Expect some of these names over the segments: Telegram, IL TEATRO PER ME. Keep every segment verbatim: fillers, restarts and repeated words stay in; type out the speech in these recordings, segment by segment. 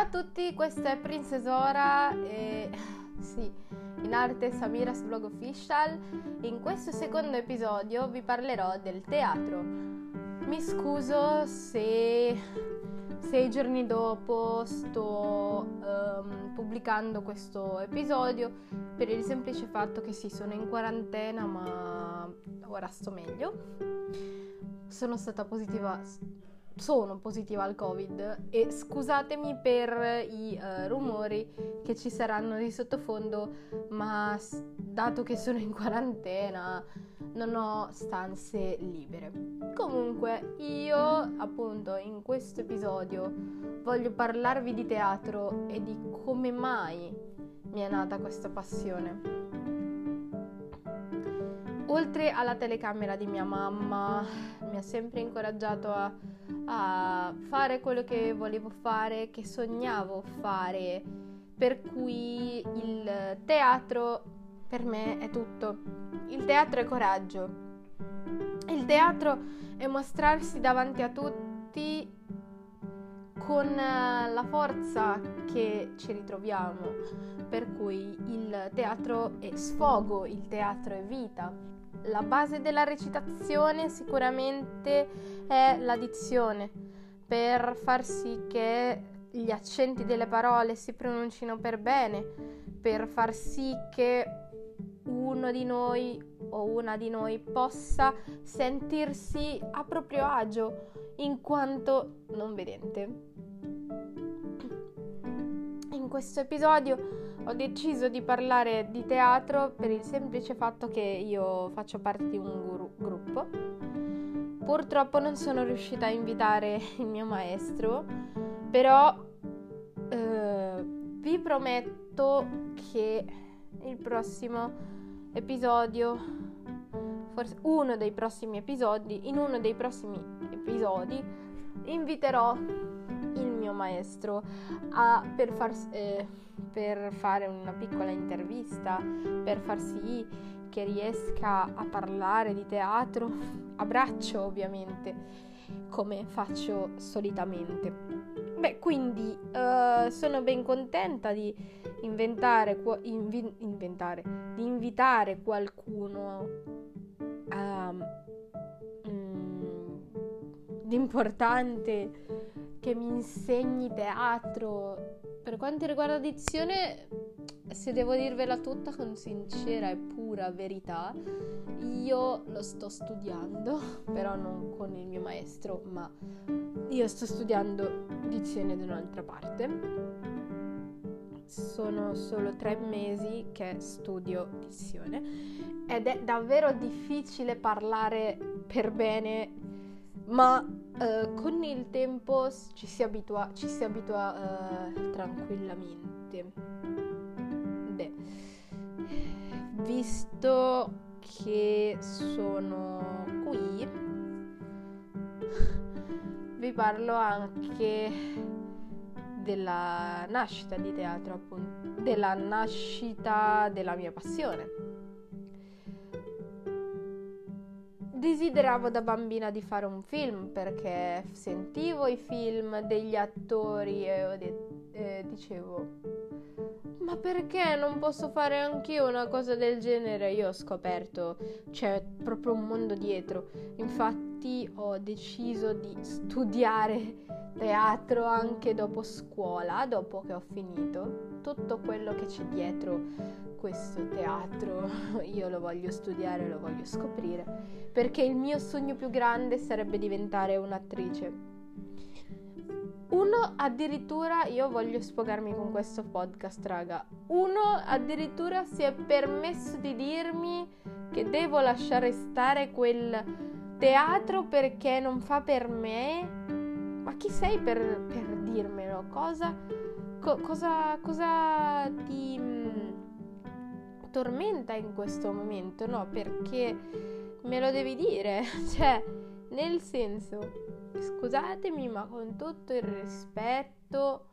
Ciao a tutti, questa è Princess Ora e sì, in arte Samira's Blog Official. In questo secondo episodio vi parlerò del teatro. Mi scuso se sei giorni dopo sto um, pubblicando questo episodio per il semplice fatto che sì, sono in quarantena, ma ora sto meglio. Sono stata positiva... sono positiva al Covid e scusatemi per i uh, rumori che ci saranno di sottofondo, ma s- dato che sono in quarantena non ho stanze libere. Comunque io appunto in questo episodio voglio parlarvi di teatro e di come mai mi è nata questa passione. Oltre alla telecamera di mia mamma, mi ha sempre incoraggiato a a fare quello che volevo fare, che sognavo fare, per cui il teatro per me è tutto. Il teatro è coraggio, il teatro è mostrarsi davanti a tutti con la forza che ci ritroviamo, per cui il teatro è sfogo, il teatro è vita. La base della recitazione sicuramente è la dizione, per far sì che gli accenti delle parole si pronuncino per bene, per far sì che uno di noi o una di noi possa sentirsi a proprio agio in quanto non vedente. In questo episodio ho deciso di parlare di teatro per il semplice fatto che io faccio parte di un guru- gruppo. Purtroppo non sono riuscita a invitare il mio maestro, però eh, vi prometto che il prossimo episodio, forse uno dei prossimi episodi, in uno dei prossimi episodi inviterò il mio maestro a, per far... Eh, per fare una piccola intervista, per far sì che riesca a parlare di teatro a braccio, ovviamente, come faccio solitamente. Beh, quindi uh, sono ben contenta di inventare, invi- inventare di invitare qualcuno uh, mm, d'importante che mi insegni teatro. Per quanto riguarda dizione, se devo dirvela tutta con sincera e pura verità, io lo sto studiando, però non con il mio maestro, ma io sto studiando dizione da un'altra parte. Sono solo tre mesi che studio dizione ed è davvero difficile parlare per bene, ma Uh, con il tempo ci si abitua, ci si abitua uh, tranquillamente. Beh, visto che sono qui, vi parlo anche della nascita di teatro, appunto, della nascita della mia passione. Desideravo da bambina di fare un film perché sentivo i film degli attori e ho de- eh, dicevo ma perché non posso fare anch'io una cosa del genere? Io ho scoperto c'è proprio un mondo dietro, infatti ho deciso di studiare teatro anche dopo scuola, dopo che ho finito. Tutto quello che c'è dietro questo teatro io lo voglio studiare, lo voglio scoprire, perché il mio sogno più grande sarebbe diventare un'attrice. Uno addirittura, io voglio sfogarmi con questo podcast, raga, uno addirittura si è permesso di dirmi che devo lasciare stare quel teatro perché non fa per me. Ma chi sei per, per dirmelo? Cosa? Co- cosa, cosa ti mh, tormenta in questo momento? No, perché me lo devi dire, cioè, nel senso, scusatemi, ma con tutto il rispetto,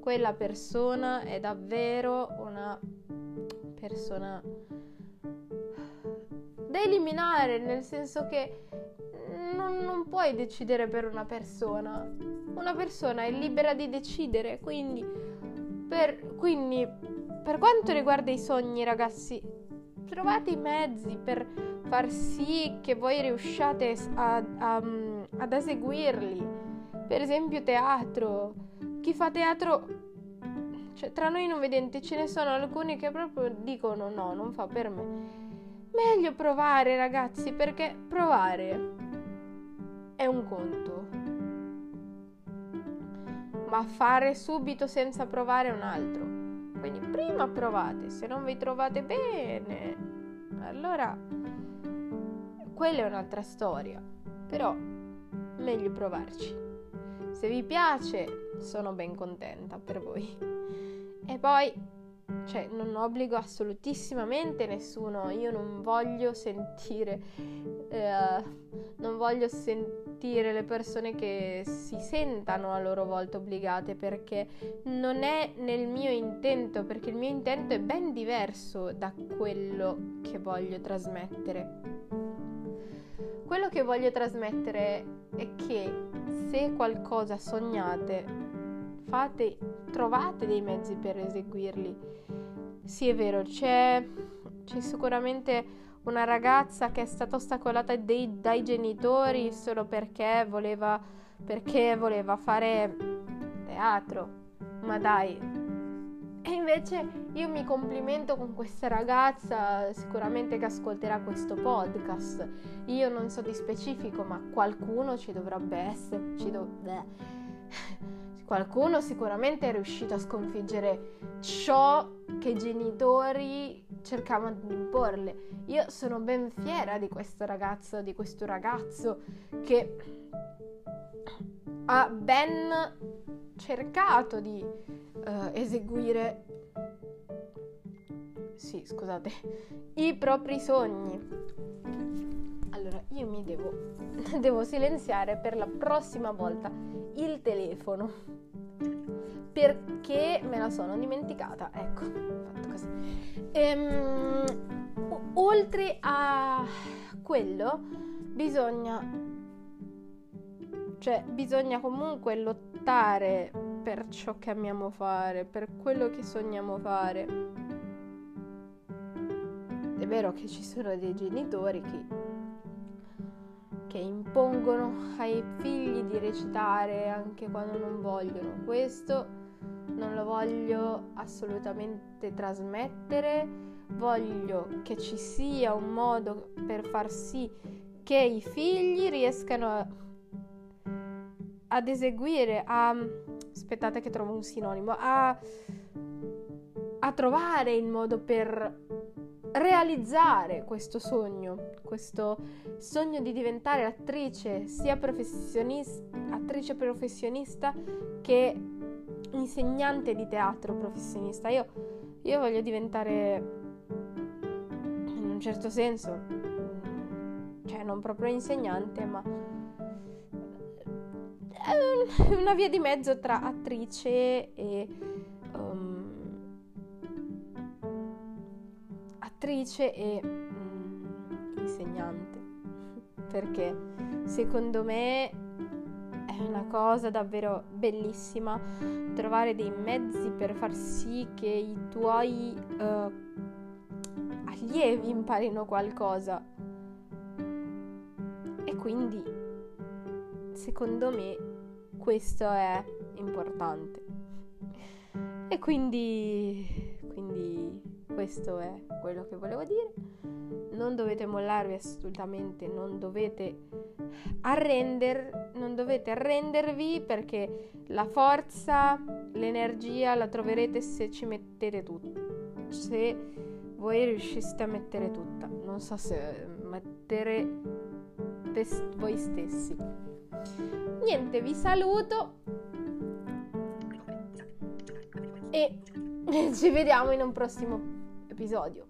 quella persona è davvero una persona da eliminare, nel senso che non, non puoi decidere per una persona. una persona è libera di decidere, quindi per, quindi per quanto riguarda i sogni, ragazzi, trovate i mezzi per far sì che voi riusciate a, a, ad eseguirli. Per esempio teatro, chi fa teatro, cioè tra noi non vedenti ce ne sono alcuni che proprio dicono no, non fa per me. Meglio provare, ragazzi, perché provare è un conto, ma fare subito senza provare è un altro. Quindi prima provate, se non vi trovate bene, allora quella è un'altra storia, però meglio provarci. Se vi piace, sono ben contenta per voi. E poi, cioè, non obbligo assolutissimamente nessuno. Io non voglio sentire, eh, non voglio sentire le persone che si sentano a loro volta obbligate, perché non è nel mio intento, perché il mio intento è ben diverso da quello che voglio trasmettere. Quello che voglio trasmettere è che se qualcosa sognate, fate, trovate dei mezzi per eseguirli. Sì, è vero, c'è, c'è sicuramente una ragazza che è stata ostacolata dei, dai genitori solo perché voleva, perché voleva fare teatro, ma dai. E invece io mi complimento con questa ragazza, sicuramente che ascolterà questo podcast. Io non so di specifico, ma qualcuno ci dovrebbe essere, ci do... qualcuno sicuramente è riuscito a sconfiggere ciò che i genitori cercavano di imporle. Io sono ben fiera di questa ragazza, di questo ragazzo che ha ben cercato di... Uh, eseguire sì scusate i propri sogni. Allora io mi devo devo silenziare per la prossima volta il telefono, perché me la sono dimenticata, ecco, fatto così. Ehm, oltre a quello bisogna cioè bisogna comunque lottare per ciò che amiamo fare, per quello che sogniamo fare. È vero che ci sono dei genitori che, che impongono ai figli di recitare anche quando non vogliono. Questo non lo voglio assolutamente trasmettere. Voglio che ci sia un modo per far sì che i figli riescano a, ad eseguire, a... aspettate che trovo un sinonimo, a, a trovare il modo per realizzare questo sogno, questo sogno di diventare attrice, sia professionista, attrice professionista che insegnante di teatro professionista. Io, io voglio diventare, in un certo senso, cioè non proprio insegnante, ma... una via di mezzo tra attrice e um, attrice e um, insegnante, perché secondo me è una cosa davvero bellissima trovare dei mezzi per far sì che i tuoi uh, allievi imparino qualcosa. E quindi secondo me questo è importante. E quindi, quindi questo è quello che volevo dire. Non dovete mollarvi assolutamente, non dovete arrender, non dovete arrendervi, perché la forza, l'energia la troverete se ci mettete tutto. Se voi riusciste a mettere tutta, non so se mettere te- voi stessi. Niente, vi saluto e ci vediamo in un prossimo episodio.